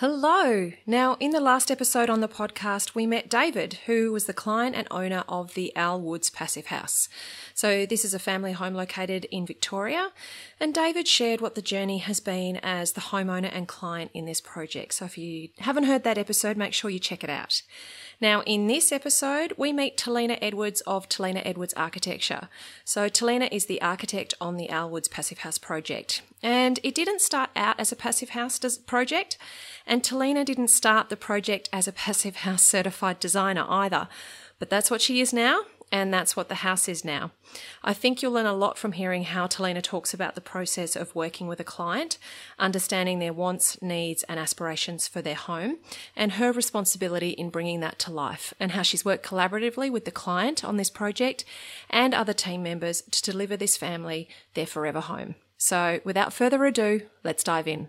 Hello! Now, in the last episode on the podcast, we met David, who was the client and owner of the Owl Woods Passive House. So this is a family home located in Victoria, and David shared what the journey has been as the homeowner and client in this project. So if you haven't heard that episode, make sure you check it out. Now, in this episode, we meet Talina Edwards of Talina Edwards Architecture. So Talina is the architect on the Owl Woods Passive House project. And it didn't start out as a Passive House project, and Talina didn't start the project as a Passive House certified designer either. But that's what she is now, and that's what the house is now. I think you'll learn a lot from hearing how Talina talks about the process of working with a client, understanding their wants, needs, and aspirations for their home, and her responsibility in bringing that to life, and how she's worked collaboratively with the client on this project and other team members to deliver this family their forever home. So without further ado, let's dive in.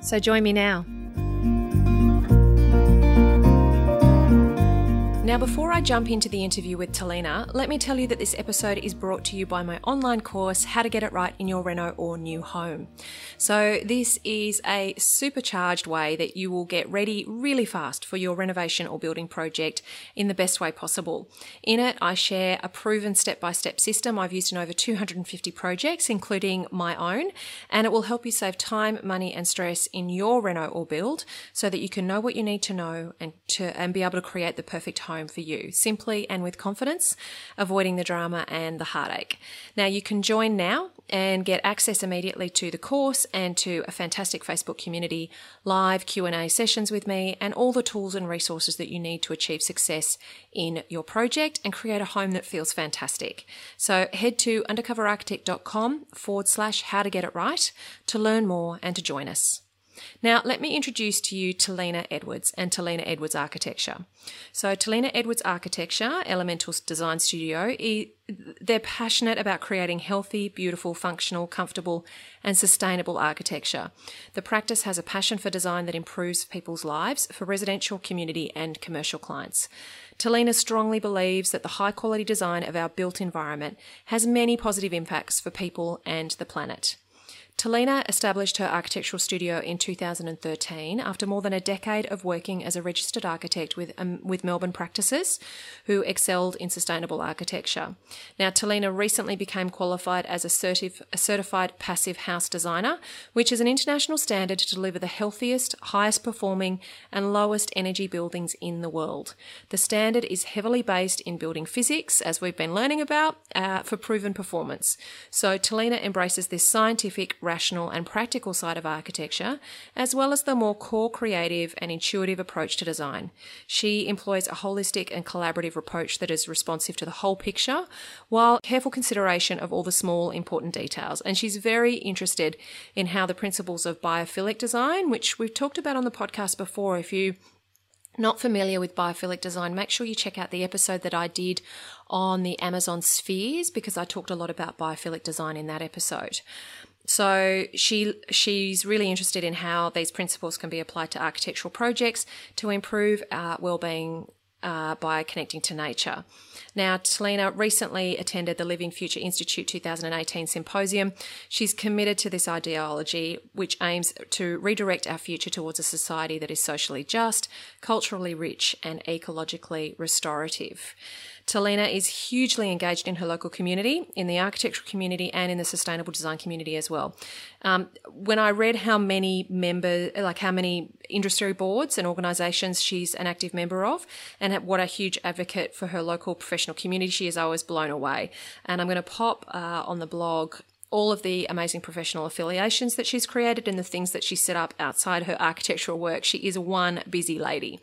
So join me now. Now, before I jump into the interview with Talina, let me tell you that this episode is brought to you by my online course, How to Get It Right in Your Reno or New Home. So this is a supercharged way that you will get ready really fast for your renovation or building project in the best way possible. In it, I share a proven step-by-step system I've used in over 250 projects, including my own, and it will help you save time, money, and stress in your reno or build so that you can know what you need to know and be able to create the perfect home for you, simply and with confidence, avoiding the drama and the heartache. Now, you can join now and get access immediately to the course and to a fantastic Facebook community, live Q&A sessions with me, and all the tools and resources that you need to achieve success in your project and create a home that feels fantastic. So head to undercoverarchitect.com/howtogetright to learn more and to join us. Now, let me introduce to you Talina Edwards and Talina Edwards Architecture. So Talina Edwards Architecture, Elemental Design Studio, they're passionate about creating healthy, beautiful, functional, comfortable, and sustainable architecture. The practice has a passion for design that improves people's lives for residential, community, and commercial clients. Talina strongly believes that the high-quality design of our built environment has many positive impacts for people and the planet. Talina established her architectural studio in 2013 after more than a decade of working as a registered architect with Melbourne practices who excelled in sustainable architecture. Now, Talina recently became qualified as a certified passive house designer, which is an international standard to deliver the healthiest, highest performing and lowest energy buildings in the world. The standard is heavily based in building physics, as we've been learning about, for proven performance. So Talina embraces this scientific, rational and practical side of architecture, as well as the more core creative and intuitive approach to design. She employs a holistic and collaborative approach that is responsive to the whole picture, while careful consideration of all the small important details. And she's very interested in how the principles of biophilic design, which we've talked about on the podcast before, if you're not familiar with biophilic design, make sure you check out the episode that I did on the Amazon Spheres, because I talked a lot about biophilic design in that episode. So she's really interested in how these principles can be applied to architectural projects to improve our well-being by connecting to nature. Now, Talina recently attended the Living Future Institute 2018 symposium. She's committed to this ideology, which aims to redirect our future towards a society that is socially just, culturally rich, and ecologically restorative. Talina is hugely engaged in her local community, in the architectural community, and in the sustainable design community as well. When I read how many industry boards and organisations she's an active member of, and what a huge advocate for her local professional community she is, I was blown away. And I'm going to pop on the blog all of the amazing professional affiliations that she's created and the things that she set up outside her architectural work. She is one busy lady.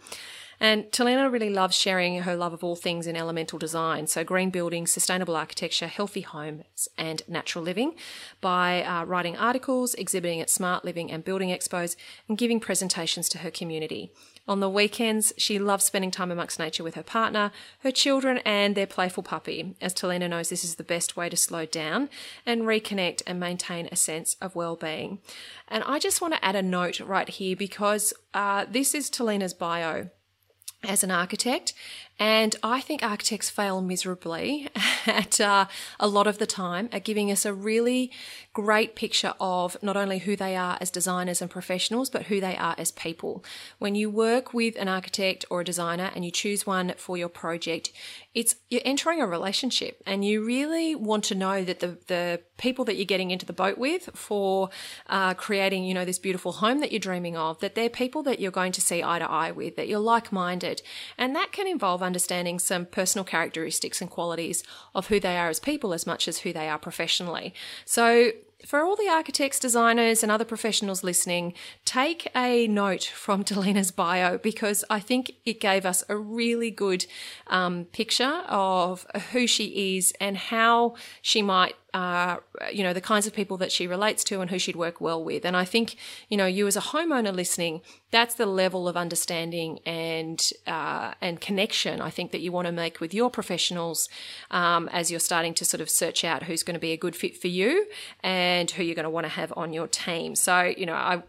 And Talina really loves sharing her love of all things in elemental design, so green buildings, sustainable architecture, healthy homes and natural living, by writing articles, exhibiting at smart living and building expos, and giving presentations to her community. On the weekends, she loves spending time amongst nature with her partner, her children and their playful puppy, as Talina knows this is the best way to slow down and reconnect and maintain a sense of well-being. And I just want to add a note right here, because this is Talina's bio as an architect, and I think architects fail miserably at a lot of the time at giving us a really great picture of not only who they are as designers and professionals, but who they are as people. When you work with an architect or a designer and you choose one for your project, you're entering a relationship, and you really want to know that the people that you're getting into the boat with for creating, you know, this beautiful home that you're dreaming of, that they're people that you're going to see eye to eye with, that you're like-minded. And that can involve understanding some personal characteristics and qualities of who they are as people as much as who they are professionally. So for all the architects, designers and other professionals listening, take a note from Talina's bio, because I think it gave us a really good picture of who she is and how she might, you know, the kinds of people that she relates to and who she'd work well with. And I think, you know, you as a homeowner listening, that's the level of understanding and connection I think that you want to make with your professionals as you're starting to sort of search out who's going to be a good fit for you and who you're going to want to have on your team. So, you know,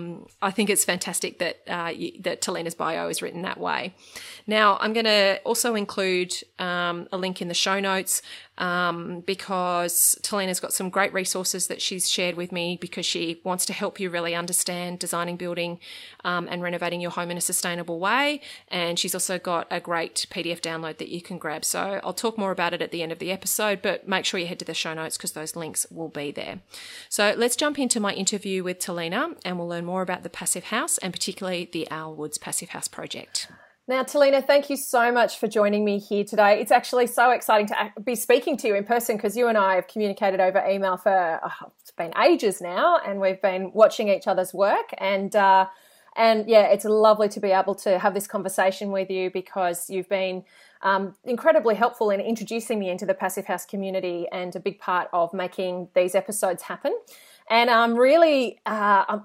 I think it's fantastic that that Talina's bio is written that way. Now, I'm going to also include a link in the show notes, because Talina's got some great resources that she's shared with me, because she wants to help you really understand designing, building, and renovating your home in a sustainable way. And she's also got a great PDF download that you can grab. So I'll talk more about it at the end of the episode, but make sure you head to the show notes because those links will be there. So let's jump into my interview with Talina, and we'll learn more about the Passive House and particularly the Owl Woods Passive House project. Now, Talina, thank you so much for joining me here today. It's actually so exciting to be speaking to you in person, because you and I have communicated over email for, it's been ages now, and we've been watching each other's work. And yeah, it's lovely to be able to have this conversation with you, because you've been incredibly helpful in introducing me into the Passive House community and a big part of making these episodes happen. And I'm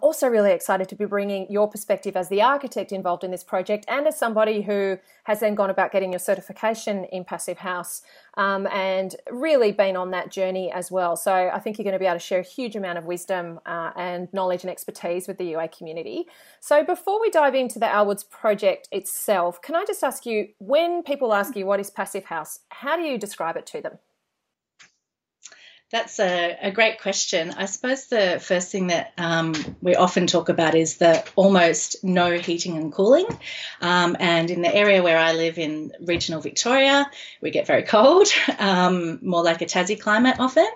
also really excited to be bringing your perspective as the architect involved in this project, and as somebody who has then gone about getting your certification in Passive House and really been on that journey as well. So I think you're going to be able to share a huge amount of wisdom and knowledge and expertise with the UA community. So before we dive into the Owl Woods project itself, can I just ask you, when people ask you what is Passive House, how do you describe it to them? That's a great question. I suppose the first thing that we often talk about is the almost no heating and cooling. And in the area where I live in regional Victoria, we get very cold, more like a Tassie climate often.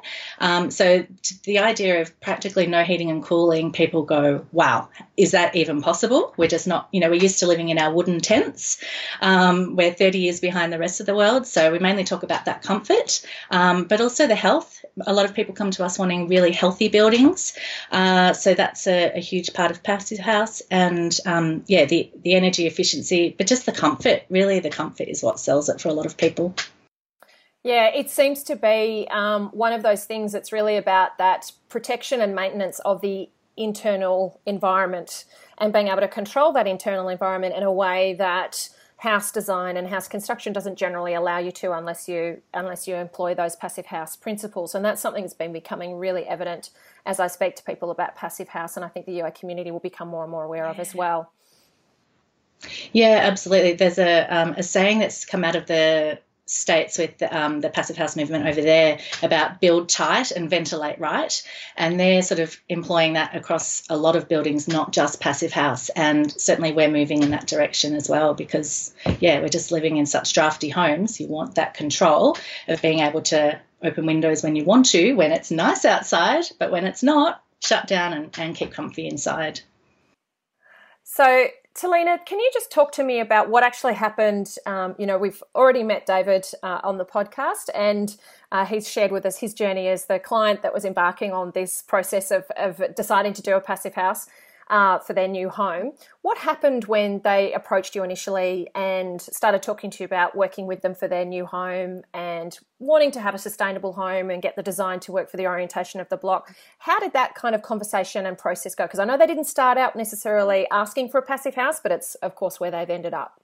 So the idea of practically no heating and cooling, people go, wow, is that even possible? We're just not, you know, we're used to living in our wooden tents. We're 30 years behind the rest of the world. So we mainly talk about that comfort, but also the health. A lot of people come to us wanting really healthy buildings. So that's a huge part of Passive House. And, yeah, the energy efficiency, but just the comfort, really the comfort is what sells it for a lot of people. Yeah, it seems to be one of those things that's really about that protection and maintenance of the internal environment, and being able to control that internal environment in a way that house design and house construction doesn't generally allow you to, unless you employ those Passive House principles. And that's something that's been becoming really evident as I speak to people about Passive House, and I think the UA community will become more and more aware of as well. Yeah, absolutely. There's a saying that's come out of the States with the Passive House movement over there about build tight and ventilate right, and they're sort of employing that across a lot of buildings, not just Passive House. And certainly we're moving in that direction as well, because yeah, we're just living in such drafty homes. You want that control of being able to open windows when you want to, when it's nice outside, but when it's not, shut down and keep comfy inside. So Talina, can you just talk to me about what actually happened? You know, we've already met David on the podcast, and he's shared with us his journey as the client that was embarking on this process of deciding to do a Passive House. for their new home. What happened when they approached you initially and started talking to you about working with them for their new home and wanting to have a sustainable home and get the design to work for the orientation of the block? How did that kind of conversation and process go? Because I know they didn't start out necessarily asking for a passive house, but it's, of course, where they've ended up.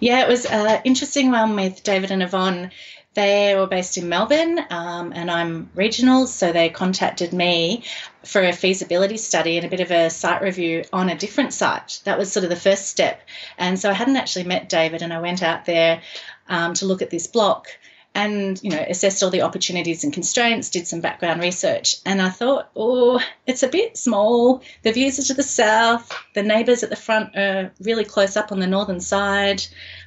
Yeah, it was an interesting one with David and Yvonne. They were based in Melbourne and I'm regional, so they contacted me for a feasibility study and a bit of a site review on a different site. That was sort of the first step. And so I hadn't actually met David, and I went out there to look at this block and, you know, assessed all the opportunities and constraints, did some background research. And I thought, oh, it's a bit small. The views are to the south. The neighbours at the front are really close up on the northern side.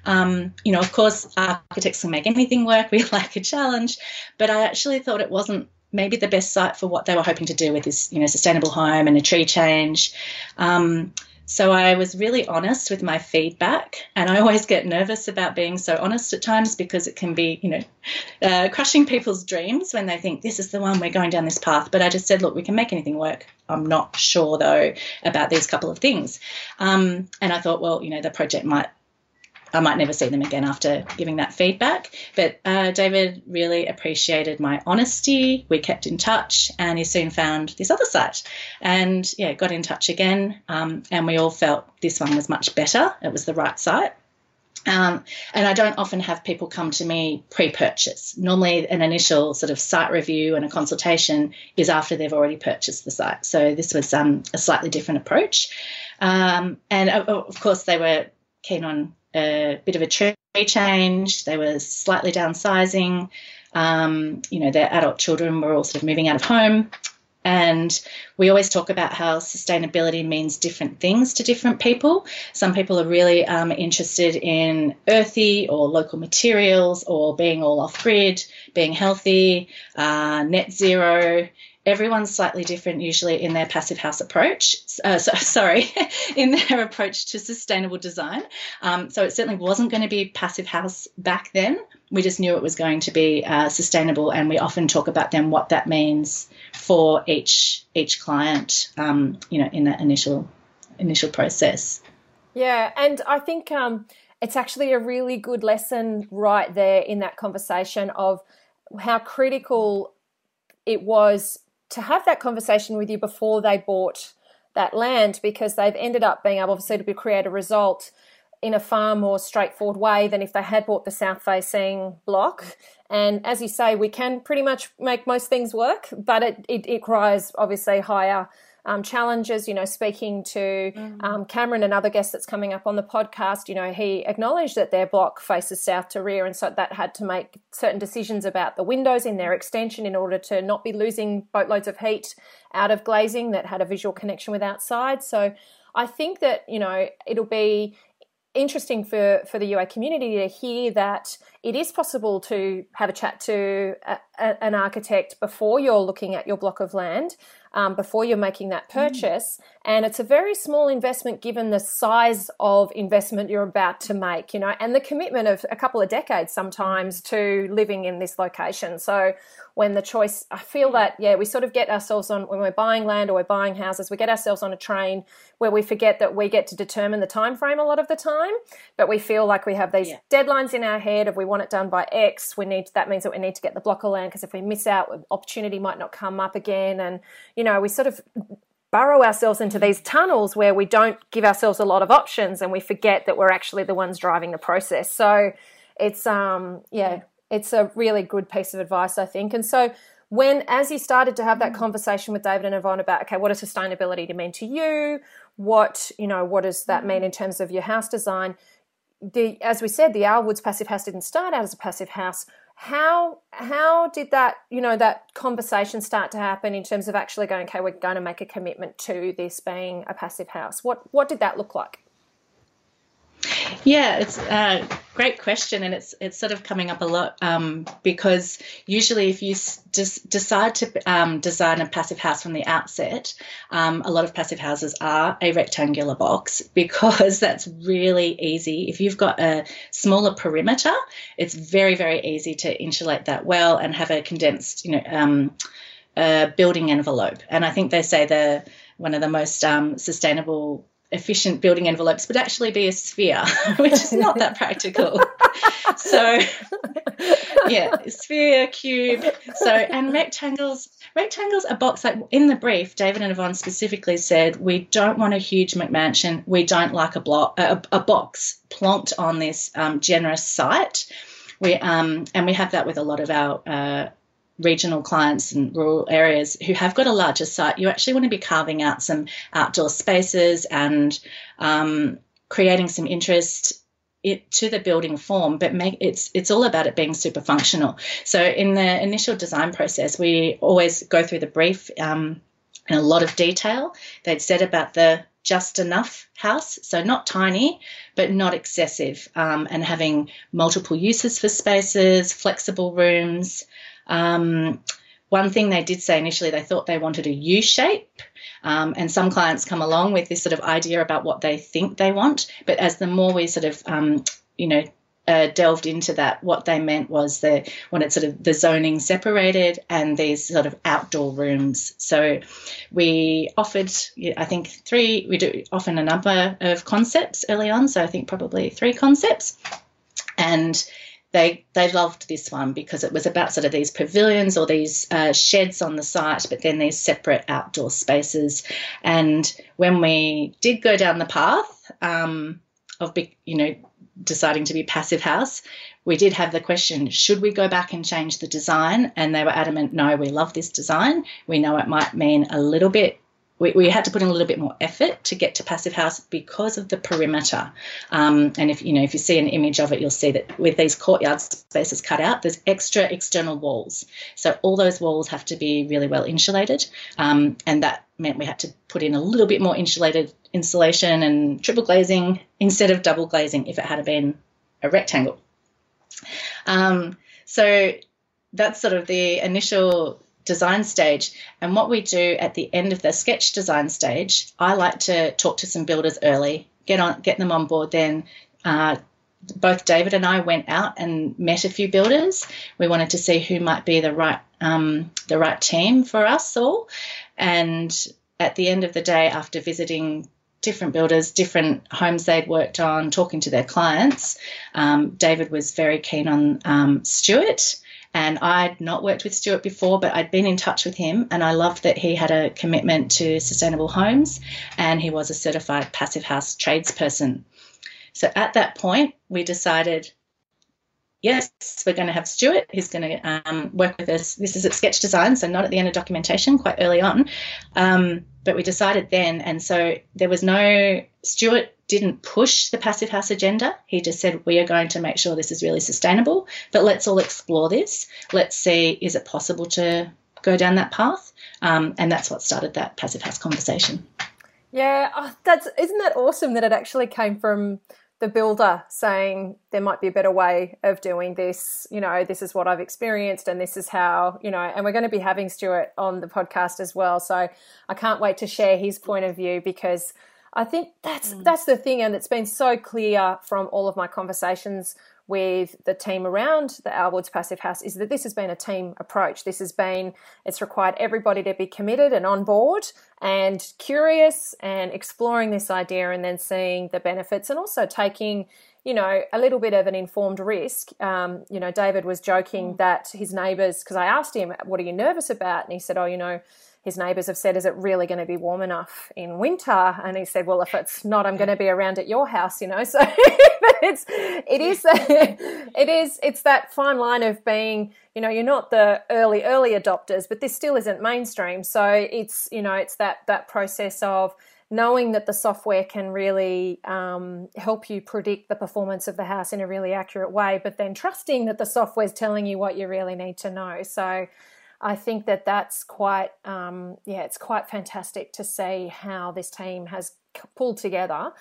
You know, of course, architects can make anything work. We like a challenge. But I actually thought it wasn't maybe the best site for what they were hoping to do with this, you know, sustainable home and a tree change. So I was really honest with my feedback, and I always get nervous about being so honest at times because it can be, you know, crushing people's dreams when they think this is the one, we're going down this path. But I just said, look, we can make anything work. I'm not sure, though, about these couple of things. And I thought, well, you know, the project might, I might never see them again after giving that feedback. But David really appreciated my honesty. We kept in touch, and he soon found this other site and, yeah, got in touch again. And we all felt this one was much better. It was the right site. And I don't often have people come to me pre-purchase. Normally an initial sort of site review and a consultation is after they've already purchased the site. So this was a slightly different approach. And, of course, they were keen on a bit of a tree change. They were slightly downsizing. You know, their adult children were all sort of moving out of home. And we always talk about how sustainability means different things to different people. Some people are really interested in earthy or local materials or being all off-grid, being healthy, net zero. Everyone's slightly different usually in their passive house approach, in their approach to sustainable design. So it certainly wasn't going to be passive house back then. We just knew it was going to be sustainable, and we often talk about then what that means for each client, you know, in that initial process. Yeah, and I think it's actually a really good lesson right there in that conversation of how critical it was to have that conversation with you before they bought that land, because they've ended up being able, obviously, to create a result in a far more straightforward way than if they had bought the south-facing block. And as you say, we can pretty much make most things work, but it requires, obviously, higher challenges. You know, speaking to Cameron, another guest that's coming up on the podcast, you know, he acknowledged that their block faces south to rear, and so that had to make certain decisions about the windows in their extension in order to not be losing boatloads of heat out of glazing that had a visual connection with outside. So I think that, you know, it'll be interesting for the UA community to hear that it is possible to have a chat to an architect before you're looking at your block of land, before you're making that purchase. And it's a very small investment given the size of investment you're about to make, you know, and the commitment of a couple of decades sometimes to living in this location. So when the choice, I feel that, yeah, we sort of get ourselves on, when we're buying land or we're buying houses, we get ourselves on a train where we forget that we get to determine the time frame a lot of the time, but we feel like we have these deadlines in our head of we want it done by X. That means that we need to get the block of land, because if we miss out, opportunity might not come up again. And, you know, we sort of burrow ourselves into these tunnels where we don't give ourselves a lot of options, and we forget that we're actually the ones driving the process. So it's, it's a really good piece of advice, I think. And so as you started to have that conversation with David and Yvonne about, okay, what does sustainability mean to you? What does that mean in terms of your house design? As we said, the Owl Woods Passive House didn't start out as a passive house. How did that, you know, that conversation start to happen in terms of actually going, okay, we're going to make a commitment to this being a passive house? What did that look like? Yeah, it's a great question, and it's sort of coming up a lot because usually if you just decide to design a passive house from the outset, a lot of passive houses are a rectangular box because that's really easy. If you've got a smaller perimeter, it's very, very easy to insulate that well and have a condensed, you know, building envelope. And I think they say they're one of the most sustainable, efficient building envelopes would actually be a sphere, which is not that practical. So, yeah, sphere, cube. So, and rectangles are box, like in the brief, David and Yvonne specifically said, we don't want a huge McMansion. We don't like a box plonked on this generous site. We and we have that with a lot of our regional clients and rural areas who have got a larger site. You actually want to be carving out some outdoor spaces and creating some interest to the building form, but it's all about it being super functional. So in the initial design process, we always go through the brief in a lot of detail. They'd said about the just enough house, so not tiny but not excessive, and having multiple uses for spaces, flexible rooms. One thing they did say initially, they thought they wanted a U shape, and some clients come along with this sort of idea about what they think they want. But as the more we sort of, delved into that, what they meant was that when it's sort of the zoning separated and these sort of outdoor rooms. So we offered, I think, three, we do often a number of concepts early on. So I think probably three concepts, and They loved this one because it was about sort of these pavilions or these sheds on the site, but then these separate outdoor spaces. And when we did go down the path of, deciding to be Passive House, we did have the question, should we go back and change the design? And they were adamant, no, we love this design. We know it might mean a little bit. We had to put in a little bit more effort to get to Passive House because of the perimeter. And if you see an image of it, you'll see that with these courtyard spaces cut out, there's extra external walls. So all those walls have to be really well insulated. And that meant we had to put in a little bit more insulation and triple glazing instead of double glazing if it had been a rectangle. So that's sort of the initial design stage. And what we do at the end of the sketch design stage, I like to talk to some builders early, get them on board. Then both David and I went out and met a few builders. We wanted to see who might be the right team for us all. And at the end of the day, after visiting different builders, different homes they'd worked on, talking to their clients, David was very keen on Stuart. And I'd not worked with Stuart before, but I'd been in touch with him, and I loved that he had a commitment to sustainable homes and he was a certified Passive House tradesperson. So at that point, we decided, yes, we're going to have Stuart. He's going to work with us. This is at sketch design, so not at the end of documentation, quite early on. But we decided then, and so there was no – Stuart didn't push the Passive House agenda. He just said, we are going to make sure this is really sustainable, but let's all explore this. Let's see, is it possible to go down that path? And that's what started that Passive House conversation. Yeah, isn't that awesome that it actually came from – the builder saying there might be a better way of doing this, this is what I've experienced and this is how, and we're going to be having Stuart on the podcast as well. So I can't wait to share his point of view, because I think that's the thing, and it's been so clear from all of my conversations with the team around the Owl Woods Passive House is that this has been a team approach. It's required everybody to be committed and on board and curious and exploring this idea and then seeing the benefits and also taking, a little bit of an informed risk. David was joking that his neighbours, because I asked him, what are you nervous about? And he said, his neighbours have said, is it really going to be warm enough in winter? And he said, well, if it's not, I'm going to be around at your house, So but it's that fine line of being, you're not the early adopters, but this still isn't mainstream. So it's, it's that process of knowing that the software can really help you predict the performance of the house in a really accurate way, but then trusting that the software is telling you what you really need to know. So I think that's quite, it's quite fantastic to see how this team has pulled together.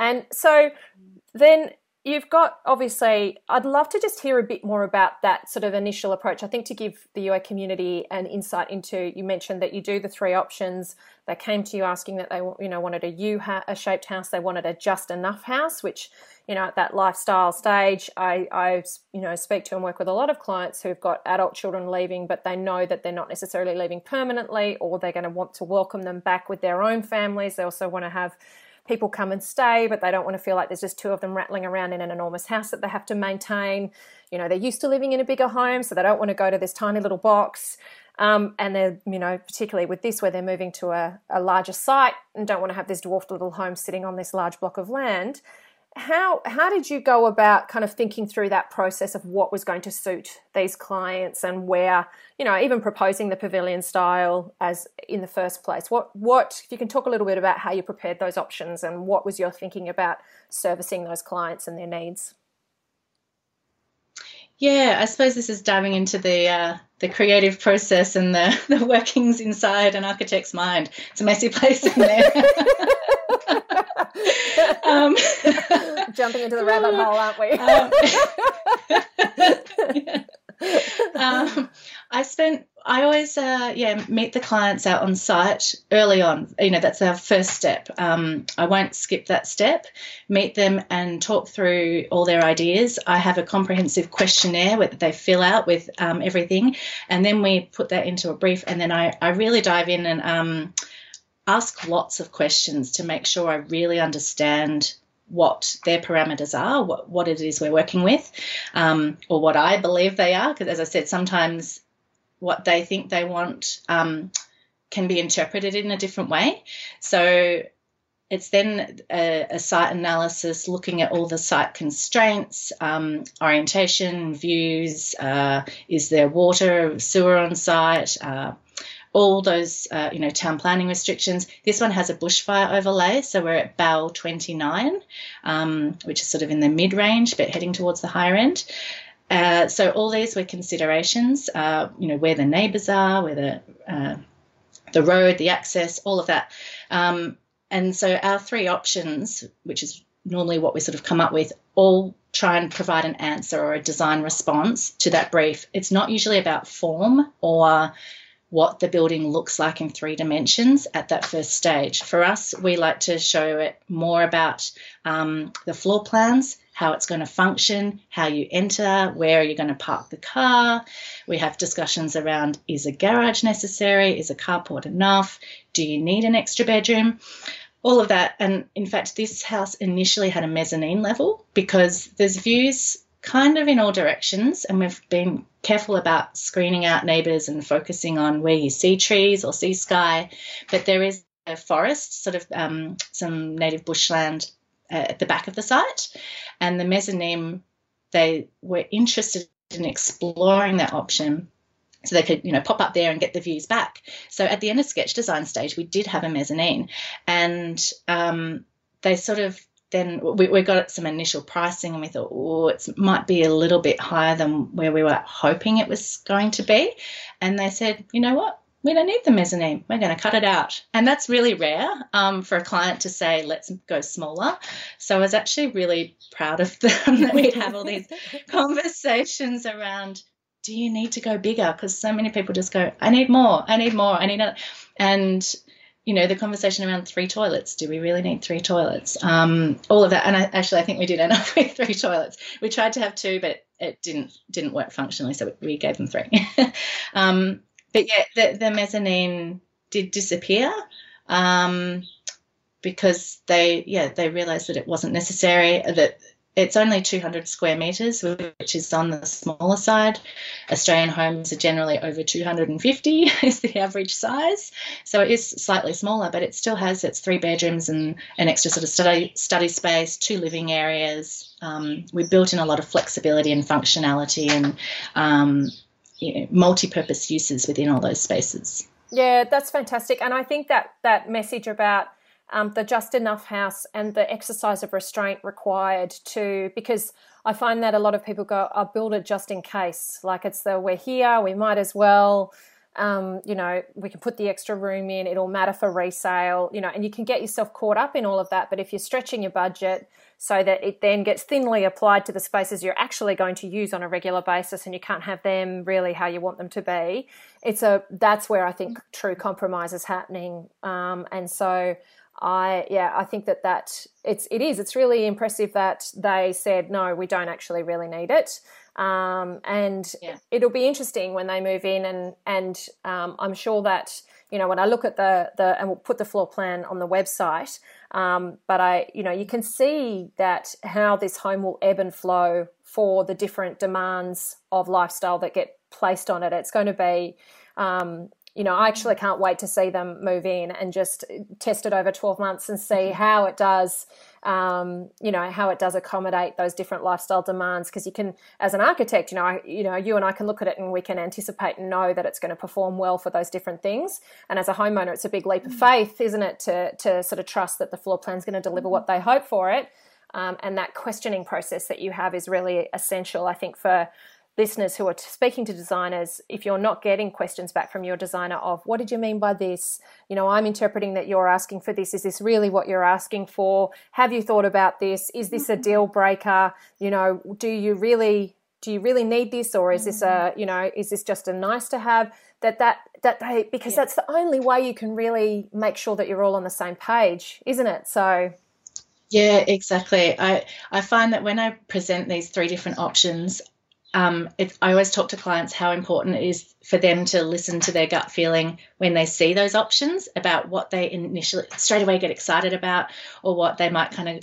And so then You've got, obviously, I'd love to just hear a bit more about that sort of initial approach. I think to give the UI community an insight into, you mentioned that you do the three options. They came to you asking that they, you know, wanted a U-shaped house. They wanted a just enough house, which, you know, at that lifestyle stage, I you know, speak to and work with a lot of clients who've got adult children leaving, but they know that they're not necessarily leaving permanently, or they're going to want to welcome them back with their own families. They also want to have people come and stay, but they don't want to feel like there's just two of them rattling around in an enormous house that they have to maintain. You know, they're used to living in a bigger home, so they don't want to go to this tiny little box. And they're, you know, particularly with this where they're moving to a larger site and don't want to have this dwarfed little home sitting on this large block of land. How did you go about kind of thinking through that process of what was going to suit these clients, and where, you know, even proposing the pavilion style as in the first place? What if you can talk a little bit about how you prepared those options and what was your thinking about servicing those clients and their needs? Yeah, I suppose this is diving into the creative process and the workings inside an architect's mind. It's a messy place in there. Jumping into the rabbit hole, aren't we? I always meet the clients out on site early on. You know, that's our first step. I won't skip that step. Meet them and talk through all their ideas. I have a comprehensive questionnaire that they fill out with everything, and then we put that into a brief, and then I really dive in and ask lots of questions to make sure I really understand what their parameters are, what it is we're working with, or what I believe they are, because, as I said, sometimes what they think they want can be interpreted in a different way. So it's then a site analysis, looking at all the site constraints, orientation, views, is there water, sewer on site, all those, you know, town planning restrictions. This one has a bushfire overlay, so we're at BAL 29, which is sort of in the mid-range but heading towards the higher end. So all these were considerations, you know, where the neighbours are, where the road, the access, all of that. And so our three options, which is normally what we sort of come up with, all try and provide an answer or a design response to that brief. It's not usually about form or what the building looks like in three dimensions at that first stage. For us, we like to show it more about the floor plans, how it's going to function, how you enter, where are you going to park the car. We have discussions around, is a garage necessary? Is a carport enough? Do you need an extra bedroom? All of that. And in fact, this house initially had a mezzanine level because there's views kind of in all directions, and we've been careful about screening out neighbours and focusing on where you see trees or see sky, but there is a forest, sort of some native bushland at the back of the site, and the mezzanine, they were interested in exploring that option so they could, you know, pop up there and get the views back. So at the end of sketch design stage, we did have a mezzanine, and they sort of, then we got some initial pricing and we thought, oh, it might be a little bit higher than where we were hoping it was going to be. And they said, you know what, we don't need the mezzanine. We're going to cut it out. And that's really rare for a client to say, let's go smaller. So I was actually really proud of them that we'd have all these conversations around, do you need to go bigger? Because so many people just go, I need more. And you know, the conversation around three toilets, do we really need three toilets? All of that. And I think we did end up with three toilets. We tried to have two, but it didn't work functionally, so we gave them three. But, yeah, the mezzanine did disappear because they realised that it wasn't necessary, that it's only 200 square metres, which is on the smaller side. Australian homes are generally over 250 is the average size. So it is slightly smaller, but it still has its three bedrooms and an extra sort of study space, two living areas. We built in a lot of flexibility and functionality and you know, multi-purpose uses within all those spaces. Yeah, that's fantastic. And I think that message about the just enough house and the exercise of restraint required to, because I find that a lot of people go, I'll build it just in case. Like it's we're here, we might as well, you know, we can put the extra room in, it'll matter for resale, you know, and you can get yourself caught up in all of that. But if you're stretching your budget so that it then gets thinly applied to the spaces you're actually going to use on a regular basis and you can't have them really how you want them to be, that's where I think true compromise is happening. And so I think that it's really impressive that they said, no, we don't actually really need it. It'll be interesting when they move in and I'm sure that, you know, when I look at the and we'll put the floor plan on the website, but you can see that how this home will ebb and flow for the different demands of lifestyle that get placed on it. It's going to be, I actually can't wait to see them move in and just test it over 12 months and see how it does, how it does accommodate those different lifestyle demands. Because you can, as an architect, you and I can look at it and we can anticipate and know that it's going to perform well for those different things. And as a homeowner, it's a big leap of faith, isn't it, to sort of trust that the floor plan is going to deliver what they hope for it. And that questioning process that you have is really essential, I think, for listeners who are speaking to designers. If you're not getting questions back from your designer of, what did you mean by this? You know, I'm interpreting that you're asking for this. Is this really what you're asking for? Have you thought about this? Is this a deal breaker? You know, do you really need this, or is this is this just a nice to have? Because that's the only way you can really make sure that you're all on the same page, isn't it? So. Yeah, exactly. I find that when I present these three different options, I always talk to clients how important it is for them to listen to their gut feeling when they see those options about what they initially straight away get excited about or what they might kind of,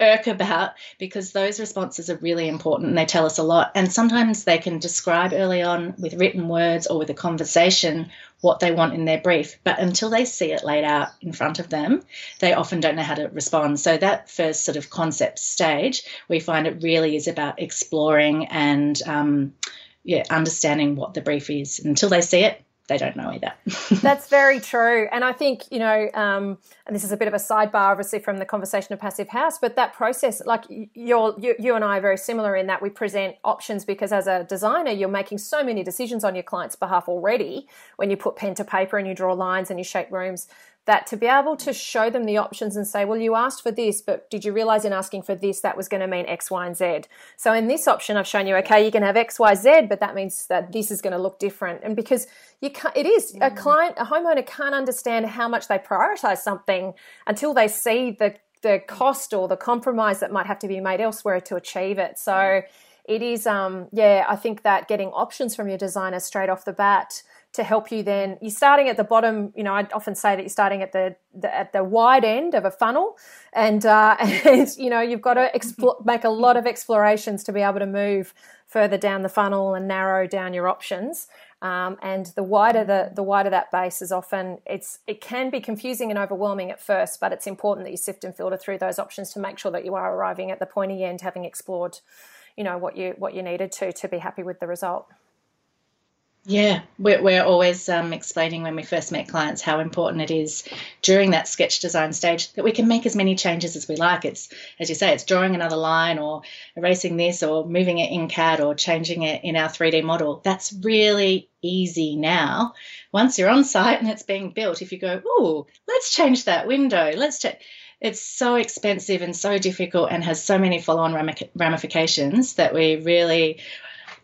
irk about, because those responses are really important and they tell us a lot. And sometimes they can describe early on with written words or with a conversation what they want in their brief. But until they see it laid out in front of them, they often don't know how to respond. So that first sort of concept stage, we find it really is about exploring and understanding what the brief is. Until they see it, they don't know either. That's very true. And I think, and this is a bit of a sidebar, obviously, from the conversation of Passive House, but that process, like you and I are very similar in that we present options, because as a designer, you're making so many decisions on your client's behalf already when you put pen to paper and you draw lines and you shape rooms, that to be able to show them the options and say, well, you asked for this, but did you realize in asking for this, that was going to mean X, Y, and Z. So in this option, I've shown you, okay, you can have X, Y, Z, but that means that this is going to look different. And because a homeowner can't understand how much they prioritize something until they see the cost or the compromise that might have to be made elsewhere to achieve it. So it is, I think that getting options from your designer straight off the bat to help you then, you're starting at the bottom, I often say that you're starting at the wide end of a funnel and you've got to make a lot of explorations to be able to move further down the funnel and narrow down your options. And the wider that base is often, it can be confusing and overwhelming at first, but it's important that you sift and filter through those options to make sure that you are arriving at the pointy end, having explored, what you needed to be happy with the result. Yeah, we're always explaining when we first meet clients how important it is during that sketch design stage that we can make as many changes as we like. It's, as you say, it's drawing another line or erasing this or moving it in CAD or changing it in our 3D model. That's really easy now. Once you're on site and it's being built, if you go, oh, let's change that window, let's check. It's so expensive and so difficult and has so many follow-on ramifications that we really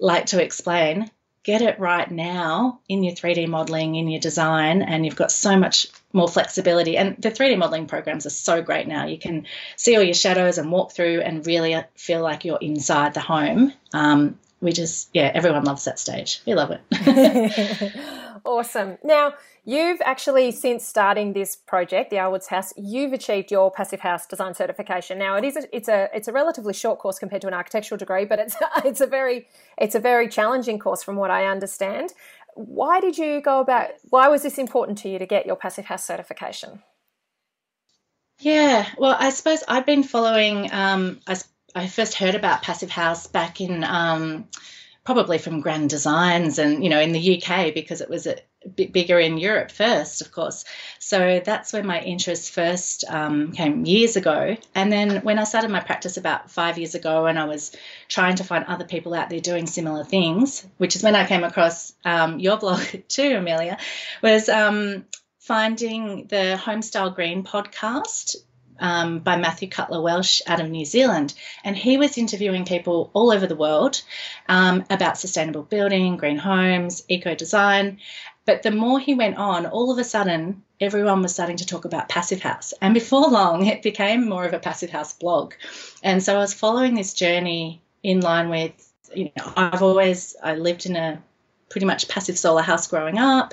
like to explain. Get it right now in your 3D modelling, in your design, and you've got so much more flexibility. And the 3D modelling programs are so great now. You can see all your shadows and walk through and really feel like you're inside the home. Everyone loves that stage. We love it. Awesome. Now, you've actually, since starting this project, the Owl Woods House, you've achieved your Passive House Design Certification. Now, it's a relatively short course compared to an architectural degree, but it's a very challenging course from what I understand. Why was this important to you to get your Passive House certification? Yeah, well, I suppose I've been following. I first heard about Passive House back in probably from Grand Designs and in the UK, because it was bigger in Europe first, of course. So that's where my interest first came years ago. And then when I started my practice about 5 years ago and I was trying to find other people out there doing similar things, which is when I came across your blog too, Amelia, was finding the Homestyle Green podcast by Matthew Cutler Welsh out of New Zealand. And he was interviewing people all over the world about sustainable building, green homes, eco-design. But the more he went on, all of a sudden, everyone was starting to talk about Passive House. And before long, it became more of a Passive House blog. And so I was following this journey in line with, you know, I lived in a pretty much passive solar house growing up.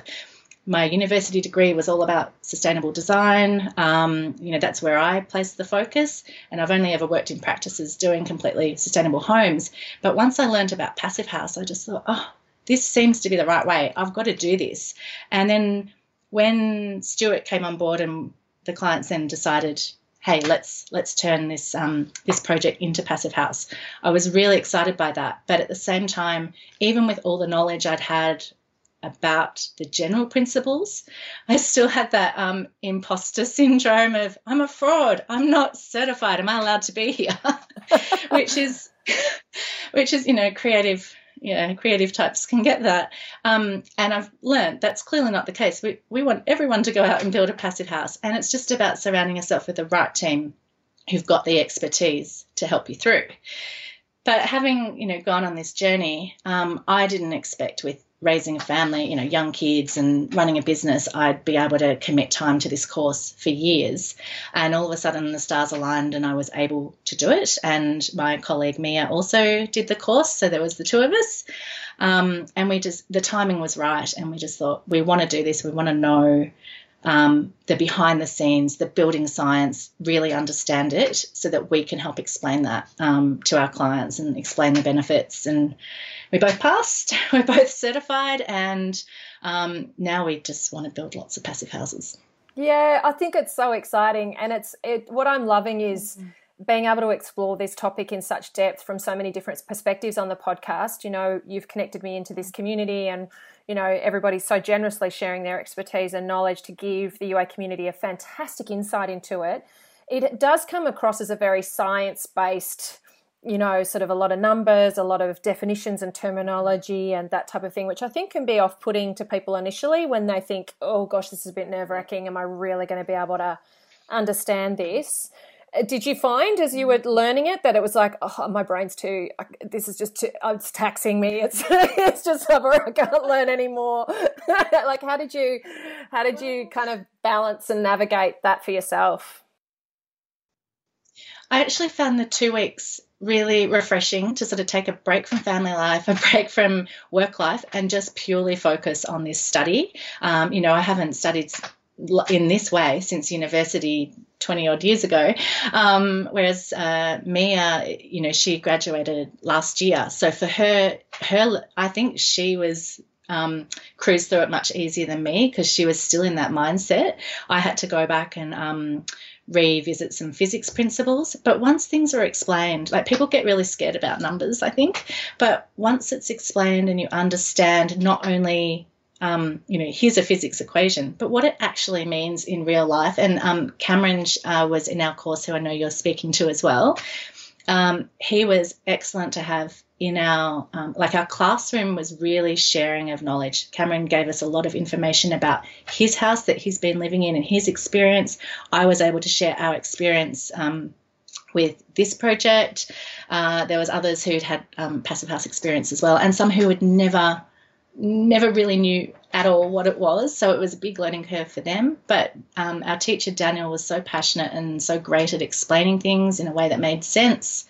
My university degree was all about sustainable design. You know, that's where I placed the focus. And I've only ever worked in practices doing completely sustainable homes. But once I learned about Passive House, I just thought, oh, this seems to be the right way. I've got to do this. And then when Stuart came on board and the clients then decided, hey, let's turn this this project into Passive House, I was really excited by that. But at the same time, even with all the knowledge I'd had about the general principles, I still had that imposter syndrome of, I'm a fraud, I'm not certified, am I allowed to be here? which is, you know, creative. Yeah, creative types can get that. And I've learned that's clearly not the case. We want everyone to go out and build a passive house, and it's just about surrounding yourself with the right team who've got the expertise to help you through. But having, you know, gone on this journey, I didn't expect with raising a family, you know, young kids and running a business, I'd be able to commit time to this course for years. And all of a sudden the stars aligned and I was able to do it. And my colleague Mia also did the course. So there was the two of us. And the timing was right. And we just thought, we want to do this. We want to know the behind the scenes, the building science, really understand it so that we can help explain that to our clients and explain the benefits. And we both passed, we're both certified, and now we just want to build lots of passive houses. Yeah, I think it's so exciting. And what I'm loving is being able to explore this topic in such depth from so many different perspectives on the podcast. You know, you've connected me into this community, and you know, everybody's so generously sharing their expertise and knowledge to give the UA community a fantastic insight into it. It does come across as a very science-based, you know, sort of a lot of numbers, a lot of definitions and terminology and that type of thing, which I think can be off-putting to people initially when they think, oh, gosh, this is a bit nerve-wracking. Am I really going to be able to understand this? Did you find as you were learning it that it was like, oh, my brain's too, this is just too, it's taxing me. It's just I can't learn anymore. Like, how did you kind of balance and navigate that for yourself? I actually found the 2 weeks really refreshing to sort of take a break from family life, a break from work life, and just purely focus on this study. You know, I haven't studied in this way since university 20 odd years ago, whereas Mia, you know, she graduated last year, so for her I think she was cruised through it much easier than me because she was still in that mindset. I had to go back and revisit some physics principles, but once things are explained, like, people get really scared about numbers, I think, but once it's explained and you understand not only you know, here's a physics equation, but what it actually means in real life. And Cameron was in our course, who I know you're speaking to as well. He was excellent to have in our, like, our classroom was really sharing of knowledge. Cameron gave us a lot of information about his house that he's been living in and his experience. I was able to share our experience with this project. There was others who'd had passive house experience as well, and some who had never really knew at all what it was, so it was a big learning curve for them. But our teacher Daniel was so passionate and so great at explaining things in a way that made sense.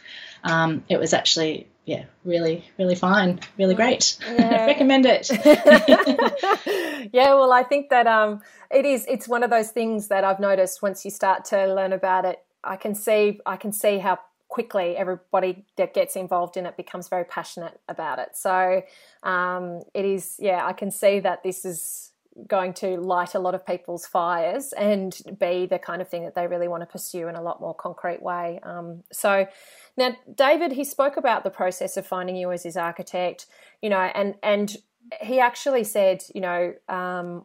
It was actually, yeah, really, really fine, really great. Yeah. I recommend it. Yeah, well, I think that it's one of those things that I've noticed once you start to learn about it, I can see how quickly everybody that gets involved in it becomes very passionate about it. So it is, yeah, I can see that this is going to light a lot of people's fires and be the kind of thing that they really want to pursue in a lot more concrete way. So now David, he spoke about the process of finding you as his architect, you know, and he actually said, you know,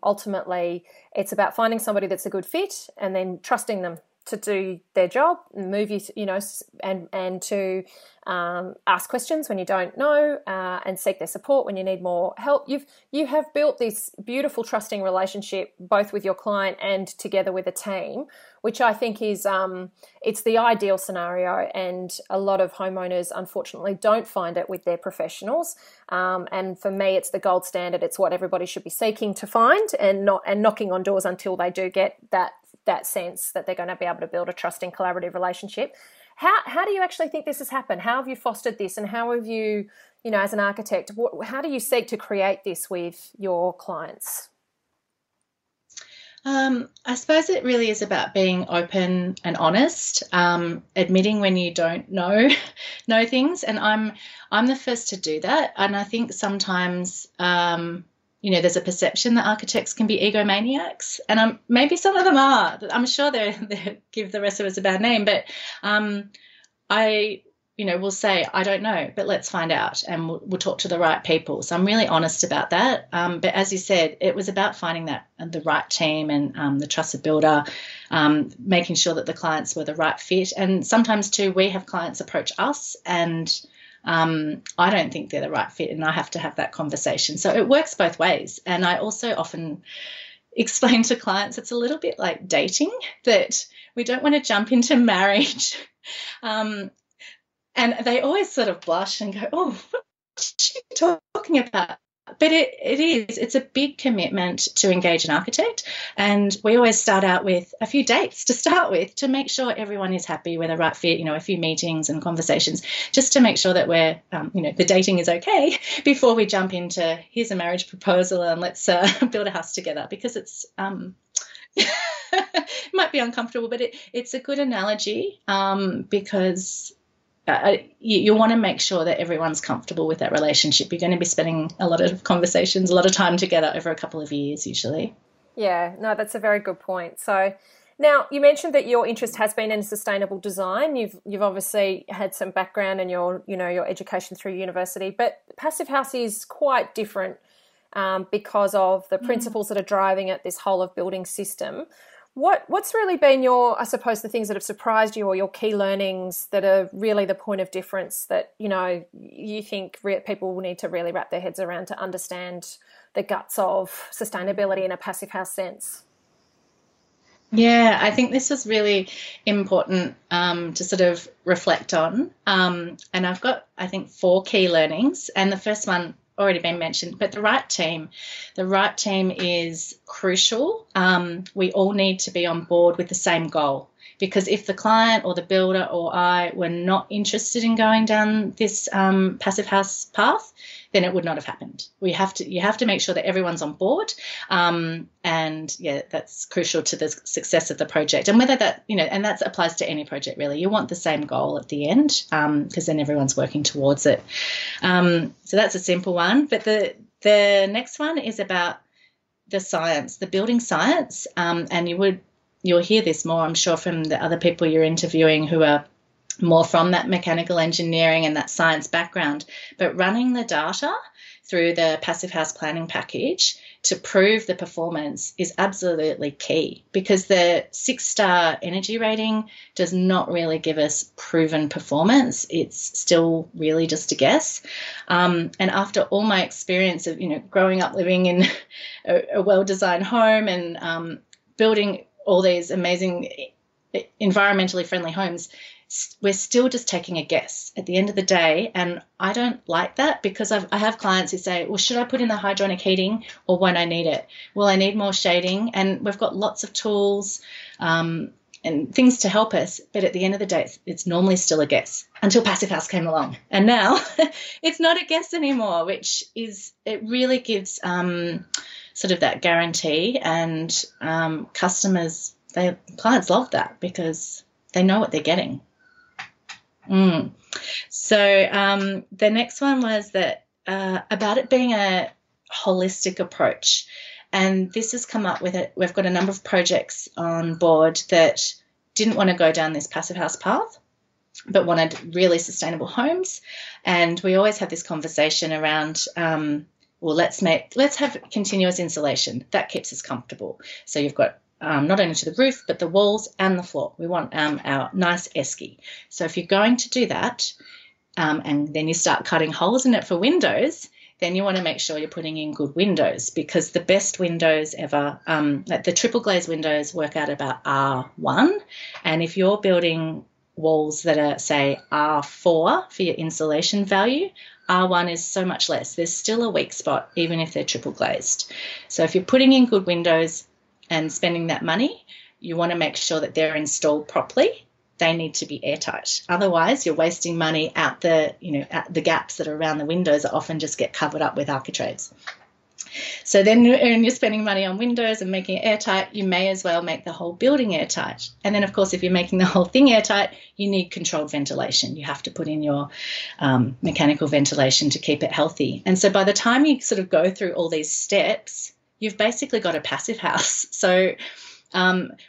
ultimately it's about finding somebody that's a good fit and then trusting them to do their job, move you, you know, and to ask questions when you don't know, and seek their support when you need more help. You have built this beautiful trusting relationship both with your client and together with a team, which I think is it's the ideal scenario. And a lot of homeowners unfortunately don't find it with their professionals. And for me, it's the gold standard. It's what everybody should be seeking to find, and knocking on doors until they do get that sense that they're going to be able to build a trusting collaborative relationship. How do you actually think this has happened? How have you fostered this, and how have you, you know, as an architect, how do you seek to create this with your clients? I suppose it really is about being open and honest, admitting when you don't know things. And I'm the first to do that. And I think sometimes, you know, there's a perception that architects can be egomaniacs, and maybe some of them are. I'm sure they give the rest of us a bad name, but I, you know, will say, I don't know, but let's find out, and we'll talk to the right people. So I'm really honest about that. But as you said, it was about finding that the right team and the trusted builder, making sure that the clients were the right fit. And sometimes too, we have clients approach us and I don't think they're the right fit, and I have to have that conversation. So it works both ways. And I also often explain to clients it's a little bit like dating, that we don't want to jump into marriage. And they always sort of blush and go, oh, what are you talking about? But it's a big commitment to engage an architect, and we always start out with a few dates to start with to make sure everyone is happy with the right fit, you know, a few meetings and conversations just to make sure that we're, you know, the dating is okay before we jump into here's a marriage proposal and let's build a house together, because it's it might be uncomfortable, but it's a good analogy because you want to make sure that everyone's comfortable with that relationship. You're going to be spending a lot of conversations, a lot of time together over a couple of years usually. Yeah, no, that's a very good point. So now you mentioned that your interest has been in sustainable design. You've obviously had some background in your, you know, your education through university, but Passive House is quite different because of the principles that are driving at this whole of building system. What's really been your, I suppose, the things that have surprised you, or your key learnings that are really the point of difference that, you know, you think people will need to really wrap their heads around to understand the guts of sustainability in a Passive House sense? Yeah, I think this was really important to sort of reflect on. And I've got, I think, 4 key learnings. And the first one already been mentioned, but the right team is crucial. We all need to be on board with the same goal, because if the client or the builder or I were not interested in going down this Passive House path, then it would not have happened. You have to make sure that everyone's on board, and yeah, that's crucial to the success of the project. And whether that, you know, and that applies to any project really. You want the same goal at the end, because then everyone's working towards it. So that's a simple one. But the next one is about the science, the building science, and you'll hear this more, I'm sure, from the other people you're interviewing who are more from that mechanical engineering and that science background, but running the data through the Passive House Planning Package to prove the performance is absolutely key, because the 6-star energy rating does not really give us proven performance. It's still really just a guess. And after all my experience of, you know, growing up living in a well-designed home and building all these amazing environmentally friendly homes, we're still just taking a guess at the end of the day, and I don't like that, because I have clients who say, well, should I put in the hydronic heating, or won't I need it? Will I need more shading? And we've got lots of tools and things to help us, but at the end of the day, it's normally still a guess until Passive House came along, and now it's not a guess anymore, which is, it really gives sort of that guarantee, and customers, clients love that because they know what they're getting. So the next one was that about it being a holistic approach, and this has come up with it. We've got a number of projects on board that didn't want to go down this Passive House path but wanted really sustainable homes, and we always have this conversation around well, let's have continuous insulation. That keeps us comfortable. So you've got not only to the roof, but the walls and the floor. We want our nice esky. So if you're going to do that, and then you start cutting holes in it for windows, then you want to make sure you're putting in good windows, because the best windows ever, like the triple glazed windows work out about R1. And if you're building walls that are, say, R4 for your insulation value, R1 is so much less. There's still a weak spot, even if they're triple glazed. So if you're putting in good windows and spending that money, you want to make sure that they're installed properly. They need to be airtight. Otherwise, you're wasting money out the, you know, at the gaps that are around the windows that often just get covered up with architraves. So then when you're spending money on windows and making it airtight, you may as well make the whole building airtight. And then, of course, if you're making the whole thing airtight, you need controlled ventilation. You have to put in your mechanical ventilation to keep it healthy. And so by the time you sort of go through all these steps, you've basically got a passive house. So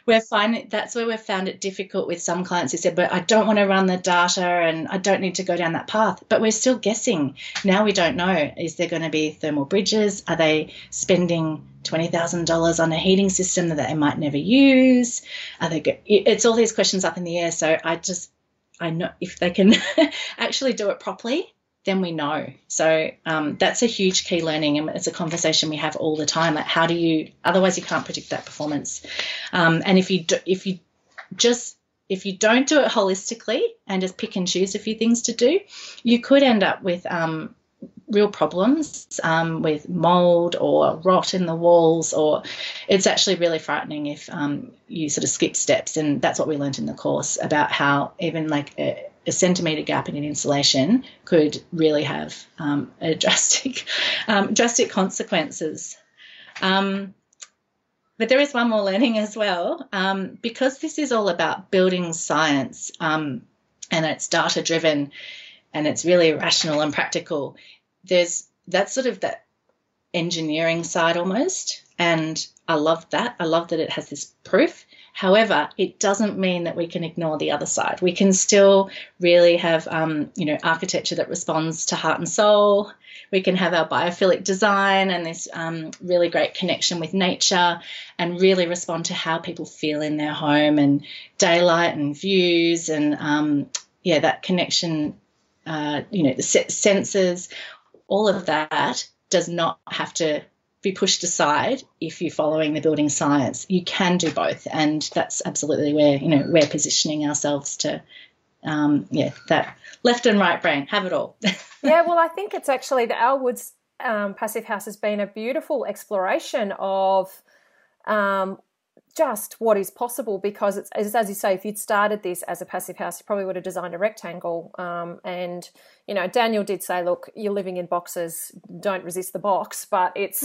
we're finding that's where we've found it difficult with some clients who said, but I don't want to run the data and I don't need to go down that path. But we're still guessing. Now we don't know. Is there going to be thermal bridges? Are they spending $20,000 on a heating system that they might never use? Are they good? It's all these questions up in the air. So I know if they can actually do it properly, then we know. So that's a huge key learning, and it's a conversation we have all the time. Like, how do you? Otherwise, you can't predict that performance. And if you don't do it holistically and just pick and choose a few things to do, you could end up with real problems with mold or rot in the walls. Or it's actually really frightening if you sort of skip steps. And that's what we learned in the course about how even like a centimetre gap in an insulation could really have a drastic consequences. But there is one more learning as well, because this is all about building science and it's data driven and it's really rational and practical. There's that sort of that engineering side almost, and I love that. I love that it has this proof. However, it doesn't mean that we can ignore the other side. We can still really have, architecture that responds to heart and soul. We can have our biophilic design and this really great connection with nature, and really respond to how people feel in their home and daylight and views and, that connection, the senses, all of that does not have to be pushed aside if you're following the building science. You can do both, and that's absolutely where we're positioning ourselves to that left and right brain, have it all. Yeah, well, I think it's actually the Owl Woods Passive House has been a beautiful exploration of just what is possible, because it's as you say, if you'd started this as a passive house, you probably would have designed a rectangle. And Daniel did say, look, you're living in boxes, don't resist the box. But it's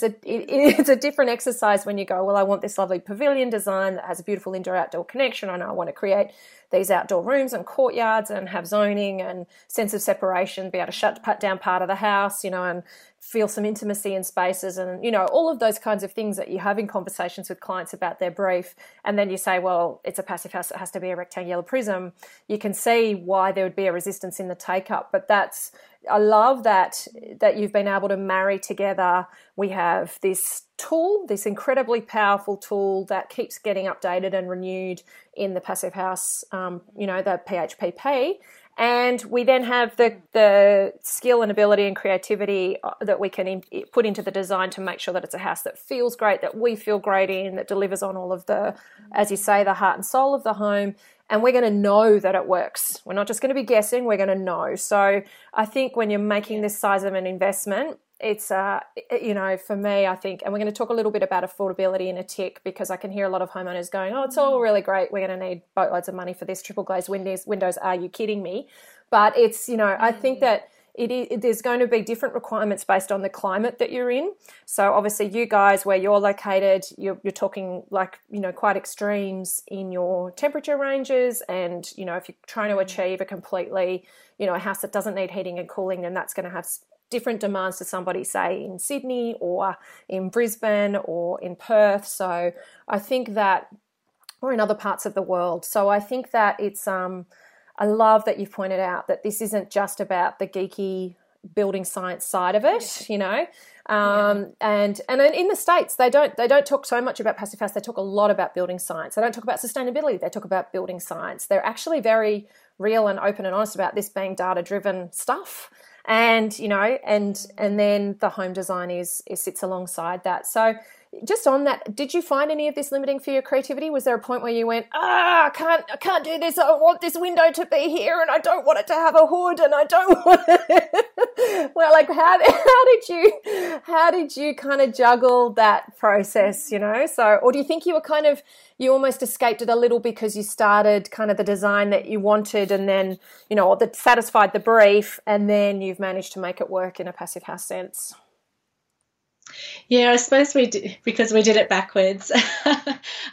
a different exercise when you go, well, I want this lovely pavilion design that has a beautiful indoor-outdoor connection, and I want to create these outdoor rooms and courtyards and have zoning and sense of separation, be able to shut down part of the house, and feel some intimacy in spaces and, all of those kinds of things that you have in conversations with clients about their brief. And then you say, well, it's a passive house, it has to be a rectangular prism. You can see why there would be a resistance in the take-up, but I love that you've been able to marry together. We have this tool, this incredibly powerful tool that keeps getting updated and renewed in the Passive House, the PHPP. And we then have the skill and ability and creativity that we can put into the design to make sure that it's a house that feels great, that we feel great in, that delivers on all of the, as you say, the heart and soul of the home. And we're going to know that it works. We're not just going to be guessing, we're going to know. So I think when you're making this size of an investment, it's, for me, I think, and we're going to talk a little bit about affordability in a tick, because I can hear a lot of homeowners going, oh, it's all really great, we're going to need boatloads of money for this, triple glazed windows, are you kidding me? But it's, I think that there's going to be different requirements based on the climate that you're in. So obviously you guys, where you're located, you're talking like, quite extremes in your temperature ranges. And, if you're trying to achieve a completely, a house that doesn't need heating and cooling, then that's going to have different demands to somebody, say, in Sydney or in Brisbane or in Perth. So I think that, or in other parts of the world. So I think that it's, I love that you've pointed out that this isn't just about the geeky building science side of it, you know. And in the States, they don't talk so much about Passive House. They talk a lot about building science. They don't talk about sustainability. They talk about building science. They're actually very real and open and honest about this being data-driven stuff. And, you know, and then the home design sits alongside that. So just on that, did you find any of this limiting for your creativity? Was there a point where you went, I can't do this. I want this window to be here and I don't want it to have a hood and I don't want it. Well, like how did you kind of juggle that process, you know? So, or do you think you were kind of, you almost escaped it a little because you started kind of the design that you wanted and then, you know, that satisfied the brief and then you've managed to make it work in a Passive House sense? Yeah, I suppose we did, because we did it backwards.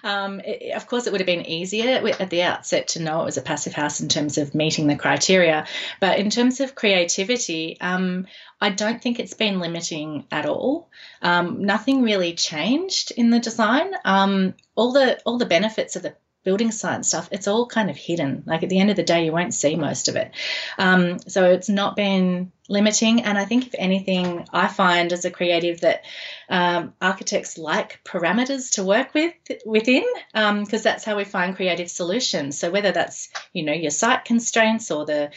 Of course, it would have been easier at the outset to know it was a Passive House in terms of meeting the criteria. But in terms of creativity, I don't think it's been limiting at all. Nothing really changed in the design. All the benefits of the building science stuff, it's all kind of hidden. Like at the end of the day, you won't see most of it. So it's not been limiting. And I think if anything, I find as a creative that architects like parameters to work within because that's how we find creative solutions. So whether that's, you know, your site constraints or the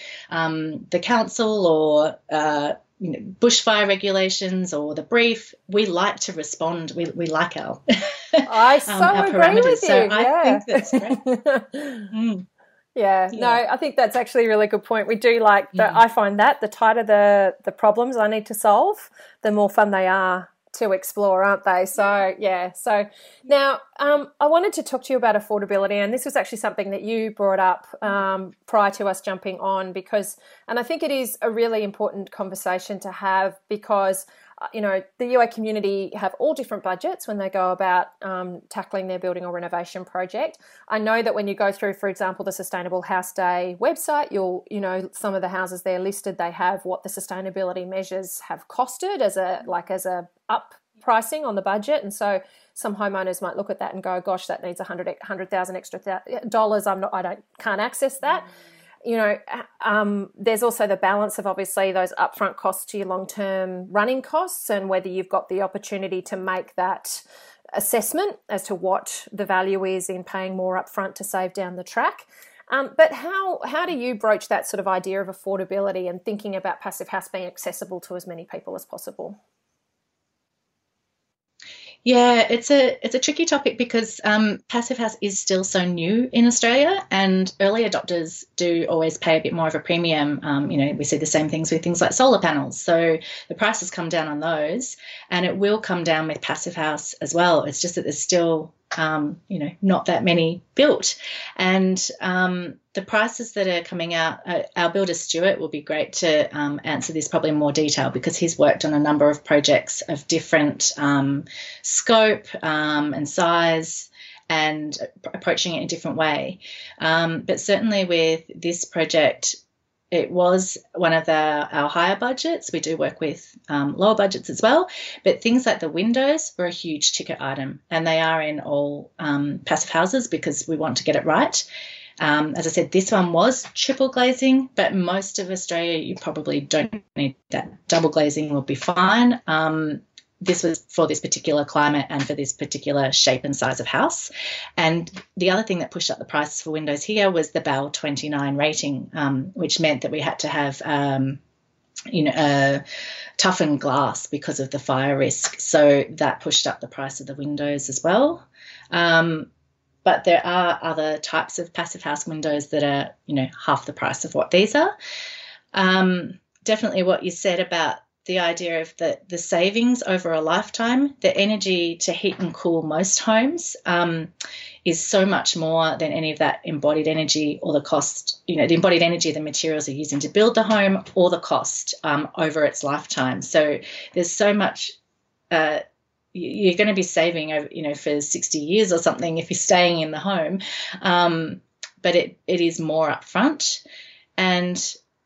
council or you know, bushfire regulations or the brief, we like to respond. We like our I agree with you. So I think that's great. Yeah, no, I think that's actually a really good point. We do like that. I find that the tighter the problems I need to solve, the more fun they are to explore, aren't they? So yeah. So now I wanted to talk to you about affordability, and this was actually something that you brought up prior to us jumping on, because, and I think it is a really important conversation to have, because you know, the UA community have all different budgets when they go about tackling their building or renovation project. I know that when you go through, for example, the Sustainable House Day website, you know, some of the houses there listed, they have what the sustainability measures have costed as a up pricing on the budget. And so some homeowners might look at that and go, gosh, that needs $100,000 extra dollars. I can't access that. You know, there's also the balance of obviously those upfront costs to your long-term running costs and whether you've got the opportunity to make that assessment as to what the value is in paying more upfront to save down the track. But how do you broach that sort of idea of affordability and thinking about Passive House being accessible to as many people as possible? Yeah, it's a tricky topic because Passive House is still so new in Australia, and early adopters do always pay a bit more of a premium. You know, we see the same things with things like solar panels. So the prices come down on those, and it will come down with Passive House as well. It's just that there's still, you know, not that many built. And the prices that are coming out, our builder Stuart will be great to answer this probably in more detail because he's worked on a number of projects of different scope and size and approaching it in a different way. But certainly with this project, it was one of our higher budgets. We do work with lower budgets as well, but things like the windows were a huge ticket item, and they are in all passive houses because we want to get it right. As I said, this one was triple glazing, but most of Australia, you probably don't need that. Double glazing will be fine. This was for this particular climate and for this particular shape and size of house. And the other thing that pushed up the prices for windows here was the BAL 29 rating, which meant that we had to have toughened glass because of the fire risk. So that pushed up the price of the windows as well. But there are other types of passive house windows that are, you know, half the price of what these are. Definitely what you said about the idea of the savings over a lifetime, the energy to heat and cool most homes is so much more than any of that embodied energy or the cost, you know, the embodied energy, the materials are using to build the home or the cost over its lifetime. So there's so much you're going to be saving, you know, for 60 years or something if you're staying in the home, but it is more upfront. And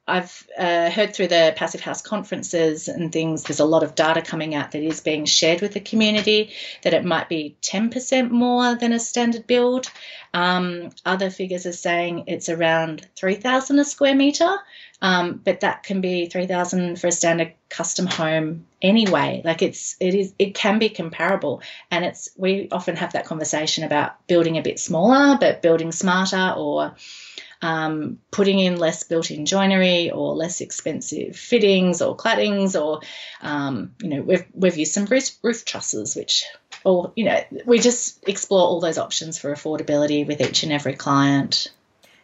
I've heard through the Passive House conferences and things, there's a lot of data coming out that is being shared with the community, that it might be 10% more than a standard build. Other figures are saying it's around 3,000 a square metre, but that can be 3,000 for a standard custom home anyway. Like it can be comparable, and we often have that conversation about building a bit smaller but building smarter, or putting in less built-in joinery or less expensive fittings or claddings, or we've used some roof trusses, which we just explore all those options for affordability with each and every client.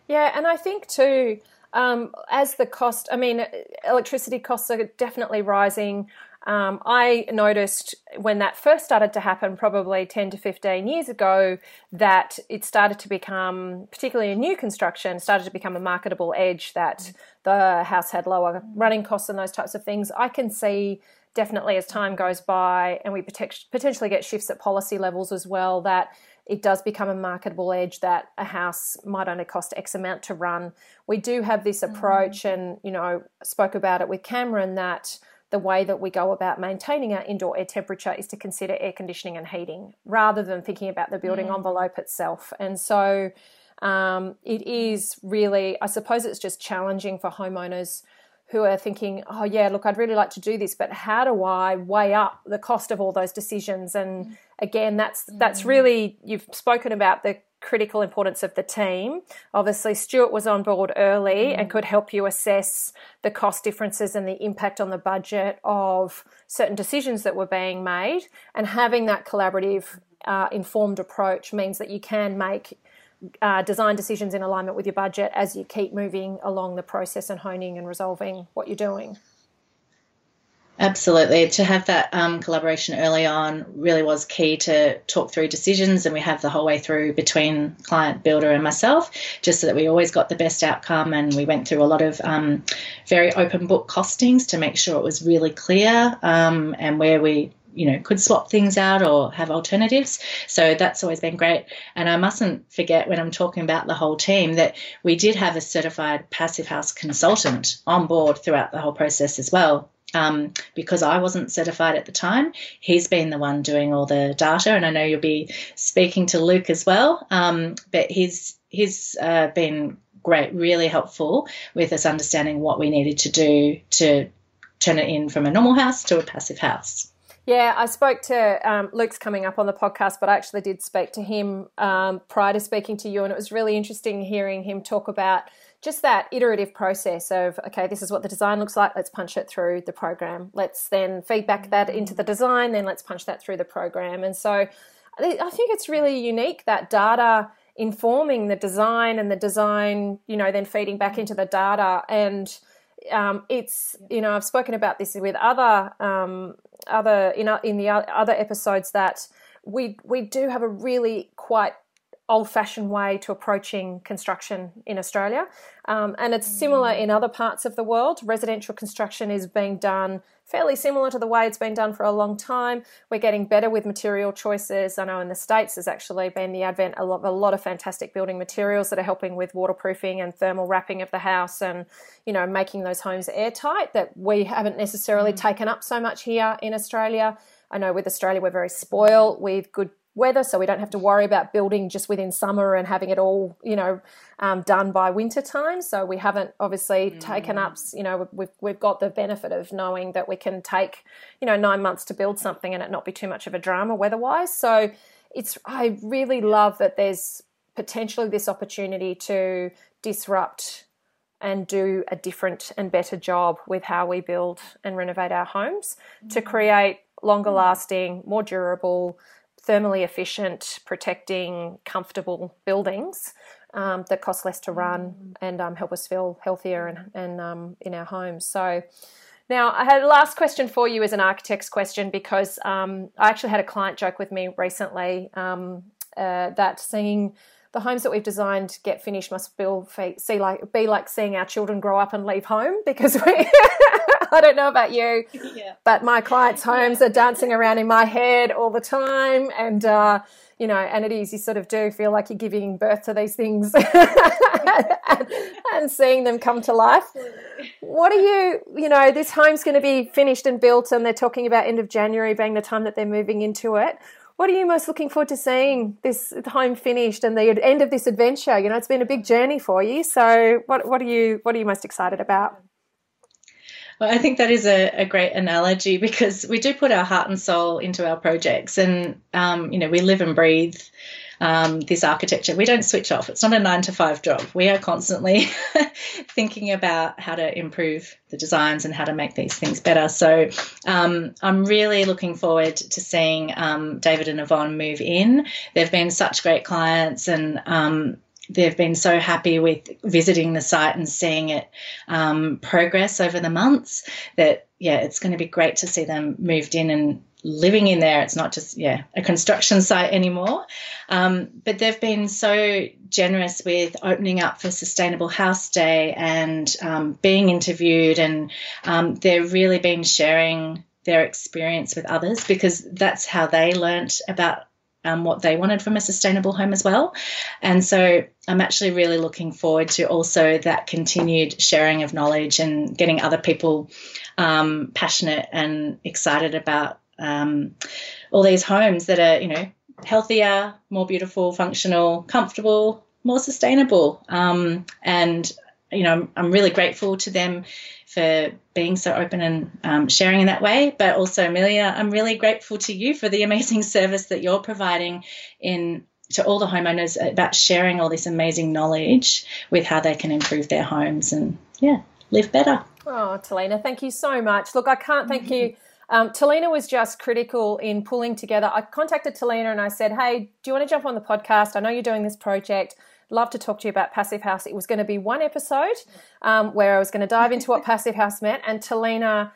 Yeah, and I think too, as the cost, electricity costs are definitely rising. I noticed when that first started to happen probably 10 to 15 years ago that it started to become, particularly in new construction, started to become a marketable edge, that the house had lower running costs and those types of things. I can see definitely as time goes by, and we potentially get shifts at policy levels as well, that it does become a marketable edge that a house might only cost X amount to run. We do have this approach, and, spoke about it with Cameron, that the way that we go about maintaining our indoor air temperature is to consider air conditioning and heating rather than thinking about the building envelope itself. And so it is really, I suppose it's just challenging for homeowners who are thinking, oh, yeah, look, I'd really like to do this, but how do I weigh up the cost of all those decisions? And again, that's really, you've spoken about the critical importance of the team. Obviously, Stuart was on board early and could help you assess the cost differences and the impact on the budget of certain decisions that were being made. And having that collaborative, informed approach means that you can make design decisions in alignment with your budget as you keep moving along the process and honing and resolving what you're doing. Absolutely. To have that collaboration early on really was key to talk through decisions, and we have the whole way through between client, builder and myself, just so that we always got the best outcome. And we went through a lot of very open book costings to make sure it was really clear and where we could swap things out or have alternatives. So that's always been great. And I mustn't forget, when I'm talking about the whole team, that we did have a certified Passive House consultant on board throughout the whole process as well. Because I wasn't certified at the time, he's been the one doing all the data, and I know you'll be speaking to Luke as well, but he's been great, really helpful with us understanding what we needed to do to turn it in from a normal house to a passive house. Yeah, I spoke to Luke's coming up on the podcast, but I actually did speak to him prior to speaking to you, and it was really interesting hearing him talk about just that iterative process of, okay, this is what the design looks like, let's punch it through the program. Let's then feedback that into the design, then let's punch that through the program. And so I think it's really unique, that data informing the design and the design, then feeding back into the data. And it's, I've spoken about this with in the other episodes, that we do have a really quite old-fashioned way to approaching construction in Australia, and it's similar in other parts of the world. Residential construction is being done fairly similar to the way it's been done for a long time. We're getting better with material choices. I know in the States there's actually been the advent of a lot of fantastic building materials that are helping with waterproofing and thermal wrapping of the house and, making those homes airtight, that we haven't necessarily taken up so much here in Australia. I know with Australia we're very spoiled with good weather, so we don't have to worry about building just within summer and having it all, done by winter time. So we haven't obviously taken up, we've got the benefit of knowing that we can take, 9 months to build something and it not be too much of a drama weather-wise. So I really love that there's potentially this opportunity to disrupt and do a different and better job with how we build and renovate our homes to create longer lasting, more durable, thermally efficient, protecting, comfortable buildings that cost less to run and help us feel healthier and in our homes. So now I had a last question for you as an architect's question, because I actually had a client joke with me recently that seeing the homes that we've designed get finished must be like seeing our children grow up and leave home, because we I don't know about you, yeah, but my clients' homes are dancing around in my head all the time, and you know, and it is, you sort of do feel like you're giving birth to these things and seeing them come to life. What are you know, this home's going to be finished and built, and they're talking about end of January being the time that they're moving into it. What are you most looking forward to seeing this home finished and the end of this adventure? You know, it's been a big journey for you. So what are you most excited about? Well, I think that is a great analogy, because we do put our heart and soul into our projects, and, you know, we live and breathe this architecture. We don't switch off. It's not a 9-to-5 job. We are constantly thinking about how to improve the designs and how to make these things better. So I'm really looking forward to seeing David and Yvonne move in. They've been such great clients, and they've been so happy with visiting the site and seeing it progress over the months that, yeah, it's going to be great to see them moved in and living in there. It's not just, yeah, a construction site anymore. But they've been so generous with opening up for Sustainable House Day and being interviewed, and they've really been sharing their experience with others, because that's how they learnt about what they wanted from a sustainable home as well. And so I'm actually really looking forward to also that continued sharing of knowledge and getting other people passionate and excited about all these homes that are, you know, healthier, more beautiful, functional, comfortable, more sustainable. And, you know, I'm really grateful to them for being so open and sharing in that way. But also, Amelia, I'm really grateful to you for the amazing service that you're providing in to all the homeowners about sharing all this amazing knowledge with how they can improve their homes and, yeah, live better. Oh, Talina, thank you so much. Look, I can't thank you. Talina was just critical in pulling together. I contacted Talina and I said, hey, do you want to jump on the podcast? I know you're doing this project. Love to talk to you about Passive House. It was going to be one episode where I was going to dive into what Passive House meant, and Talina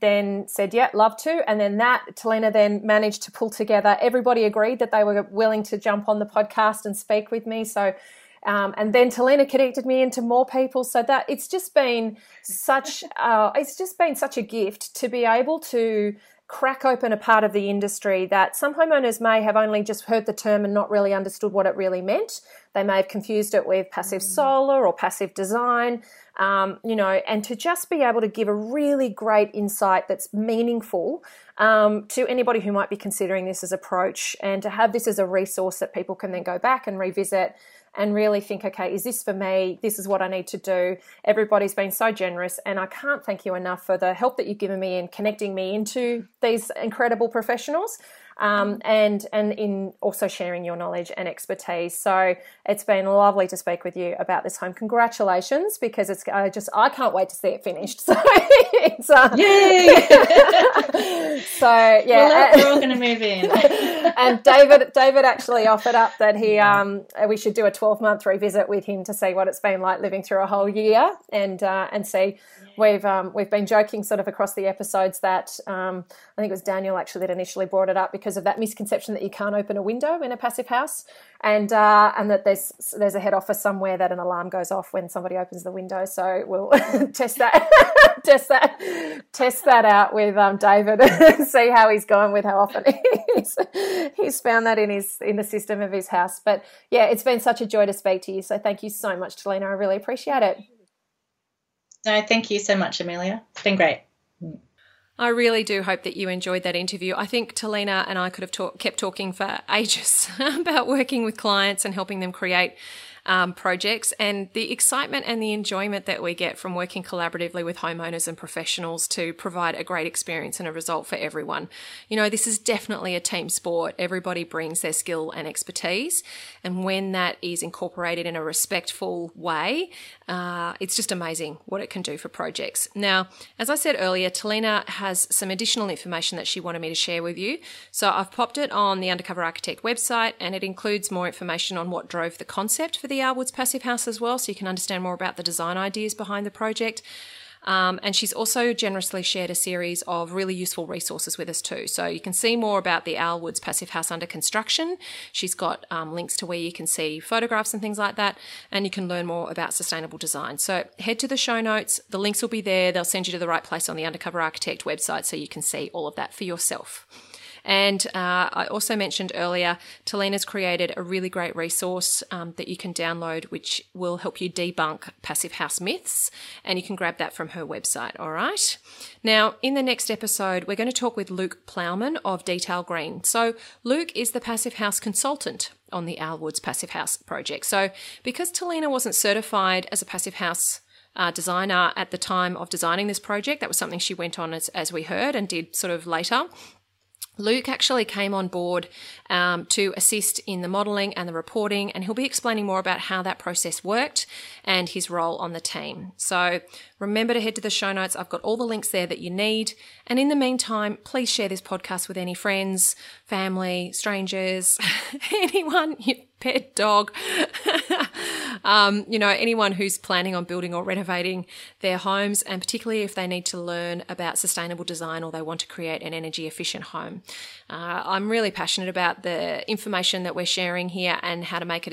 then said, yeah, love to. And then Talina then managed to pull together. Everybody agreed that they were willing to jump on the podcast and speak with me. So, and then Talina connected me into more people, so that it's just been such a gift to be able to crack open a part of the industry that some homeowners may have only just heard the term and not really understood what it really meant. They may have confused it with passive solar or passive design, you know, and to just be able to give a really great insight that's meaningful to anybody who might be considering this as approach, and to have this as a resource that people can then go back and revisit and really think, okay, is this for me? This is what I need to do. Everybody's been so generous, and I can't thank you enough for the help that you've given me in connecting me into these incredible professionals, and in also sharing your knowledge and expertise. So it's been lovely to speak with you about this home. Congratulations, because it's I can't wait to see it finished. So it's yay! So yeah, well, we're all going to move in. And David actually offered up that he we should do a 12-month revisit with him to see what it's been like living through a whole year, and see. We've been joking sort of across the episodes that I think it was Daniel actually that initially brought it up, because of that misconception that you can't open a window in a passive house, and that there's a head office somewhere that an alarm goes off when somebody opens the window. So we'll test that out with David and see how he's gone with how often he's found that in the system of his house. But yeah, it's been such a joy to speak to you. So thank you so much, Talina. I really appreciate it. No, thank you so much, Amelia. It's been great. I really do hope that you enjoyed that interview. I think Talina and I could have kept talking for ages about working with clients and helping them create projects, and the excitement and the enjoyment that we get from working collaboratively with homeowners and professionals to provide a great experience and a result for everyone. You know, this is definitely a team sport. Everybody brings their skill and expertise, and when that is incorporated in a respectful way, it's just amazing what it can do for projects. Now, as I said earlier, Talina has some additional information that she wanted me to share with you. So I've popped it on the Undercover Architect website, and it includes more information on what drove the concept for the Owl Woods Passive House as well, so you can understand more about the design ideas behind the project. And she's also generously shared a series of really useful resources with us too. So you can see more about the Owl Woods Passive House under construction. She's got links to where you can see photographs and things like that, and you can learn more about sustainable design. So head to the show notes. The links will be there. They'll send you to the right place on the Undercover Architect website so you can see all of that for yourself. And I also mentioned earlier, Talina's created a really great resource that you can download, which will help you debunk passive house myths, and you can grab that from her website, all right? Now, in the next episode, we're going to talk with Luke Plowman of Detail Green. So Luke is the passive house consultant on the Owl Woods Passive House project. So because Talina wasn't certified as a passive house designer at the time of designing this project, that was something she went on, as we heard, and did sort of later, Luke actually came on board to assist in the modelling and the reporting, and he'll be explaining more about how that process worked and his role on the team. So remember to head to the show notes. I've got all the links there that you need. And in the meantime, please share this podcast with any friends, family, strangers, anyone, your pet dog, anyone who's planning on building or renovating their homes, and particularly if they need to learn about sustainable design or they want to create an energy efficient home. I'm really passionate about the information that we're sharing here and how to make it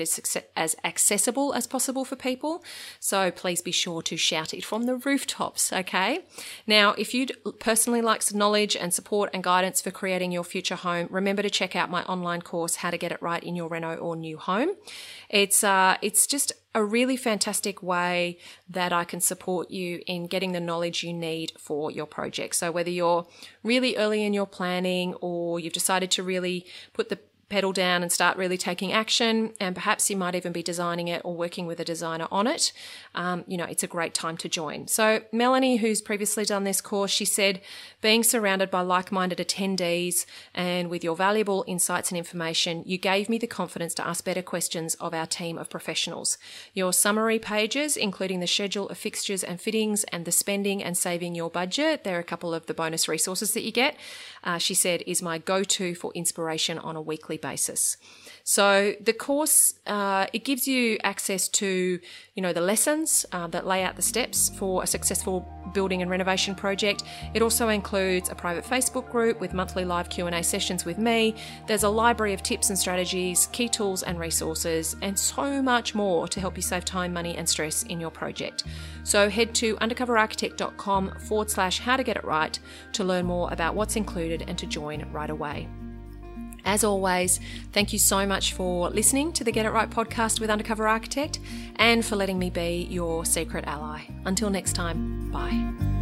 as accessible as possible for people. So please be sure to shout it from the rooftops, okay? Now, if you'd personally like some knowledge and support and guidance for creating your future home, remember to check out my online course, How to Get It Right in Your Reno or New Home. It's just a really fantastic way that I can support you in getting the knowledge you need for your project. So whether you're really early in your planning or you've decided to really put the pedal down and start really taking action, and perhaps you might even be designing it or working with a designer on it, it's a great time to join. So Melanie, who's previously done this course, she said, being surrounded by like-minded attendees and with your valuable insights and information, you gave me the confidence to ask better questions of our team of professionals. Your summary pages, including the schedule of fixtures and fittings and the spending and saving your budget, there are a couple of the bonus resources that you get, she said, is my go-to for inspiration on a weekly basis. So the course, it gives you access to, the lessons that lay out the steps for a successful building and renovation project. It also includes a private Facebook group with monthly live Q&A sessions with me. There's a library of tips and strategies, key tools and resources, and so much more to help you save time, money and stress in your project. So head to undercoverarchitect.com/howtogetritright to learn more about what's included and to join right away. As always, thank you so much for listening to the Get It Right podcast with Undercover Architect and for letting me be your secret ally. Until next time, bye.